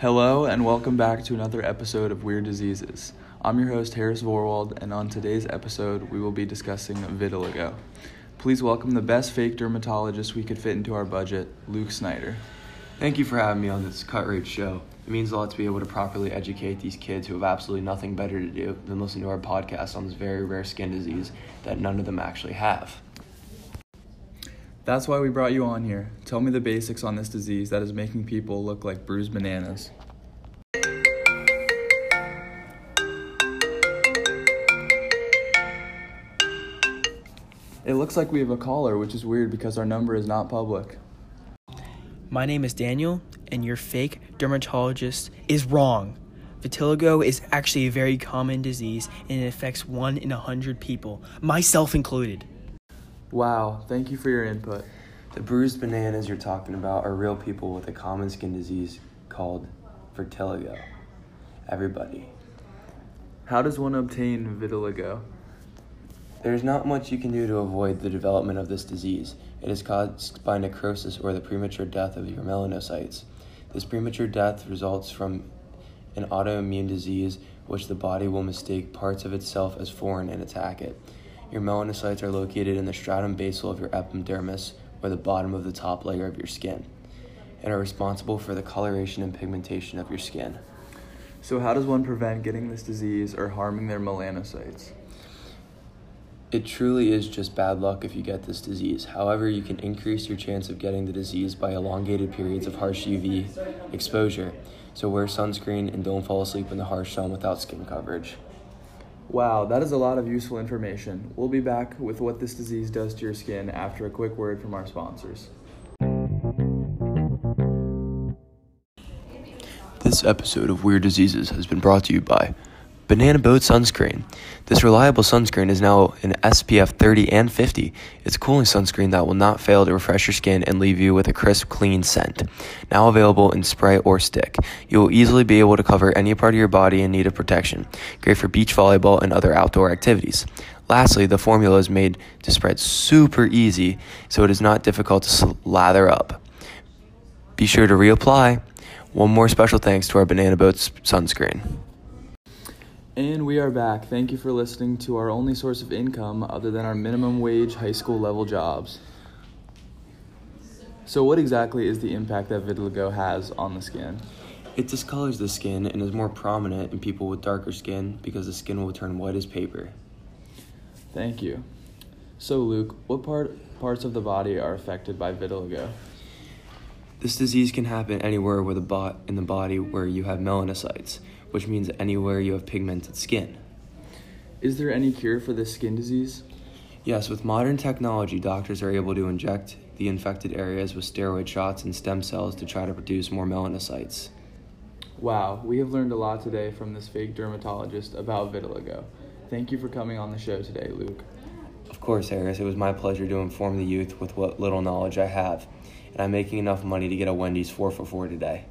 Hello and welcome back to another episode of Weird Diseases. I'm your host Harris Vorwald, and on today's episode we will be discussing vitiligo. Please welcome the best fake dermatologist we could fit into our budget, Luke Snyder. Thank you for having me on this cut-rate show. It means a lot to be able to properly educate these kids who have absolutely nothing better to do than listen to our podcast on this very rare skin disease that none of them actually have. That's why we brought you on here. Tell me the basics on this disease that is making people look like bruised bananas. It looks like we have a caller, which is weird because our number is not public. My name is Daniel, and your fake dermatologist is wrong. Vitiligo is actually a very common disease, and it affects 1 in 100 people, myself included. Wow, thank you for your input. The bruised bananas you're talking about are real people with a common skin disease called vitiligo. Everybody. How does one obtain vitiligo? There's not much you can do to avoid the development of this disease. It is caused by necrosis, or the premature death of your melanocytes. This premature death results from an autoimmune disease which the body will mistake parts of itself as foreign and attack it. Your melanocytes are located in the stratum basal of your epidermis, or the bottom of the top layer of your skin, and are responsible for the coloration and pigmentation of your skin. So how does one prevent getting this disease or harming their melanocytes? It truly is just bad luck if you get this disease. However, you can increase your chance of getting the disease by elongated periods of harsh UV exposure. So wear sunscreen and don't fall asleep in the harsh sun without skin coverage. Wow, that is a lot of useful information. We'll be back with what this disease does to your skin after a quick word from our sponsors. This episode of Weird Diseases has been brought to you by Banana Boat Sunscreen. This reliable sunscreen is now an SPF 30 and 50. It's a cooling sunscreen that will not fail to refresh your skin and leave you with a crisp, clean scent. Now available in spray or stick. You will easily be able to cover any part of your body in need of protection. Great for beach volleyball and other outdoor activities. Lastly, the formula is made to spread super easy, so it is not difficult to lather up. Be sure to reapply. One more special thanks to our Banana Boat Sunscreen. And we are back. Thank you for listening to our only source of income other than our minimum wage high school level jobs. So what exactly is the impact that vitiligo has on the skin? It discolors the skin and is more prominent in people with darker skin because the skin will turn white as paper. Thank you. So Luke, what parts of the body are affected by vitiligo? This disease can happen anywhere where in the body where you have melanocytes, which means anywhere you have pigmented skin. Is there any cure for this skin disease? Yes, with modern technology, doctors are able to inject the infected areas with steroid shots and stem cells to try to produce more melanocytes. Wow, we have learned a lot today from this fake dermatologist about vitiligo. Thank you for coming on the show today, Luke. Of course, Harris, it was my pleasure to inform the youth with what little knowledge I have, and I'm making enough money to get a Wendy's 4 for $4 today.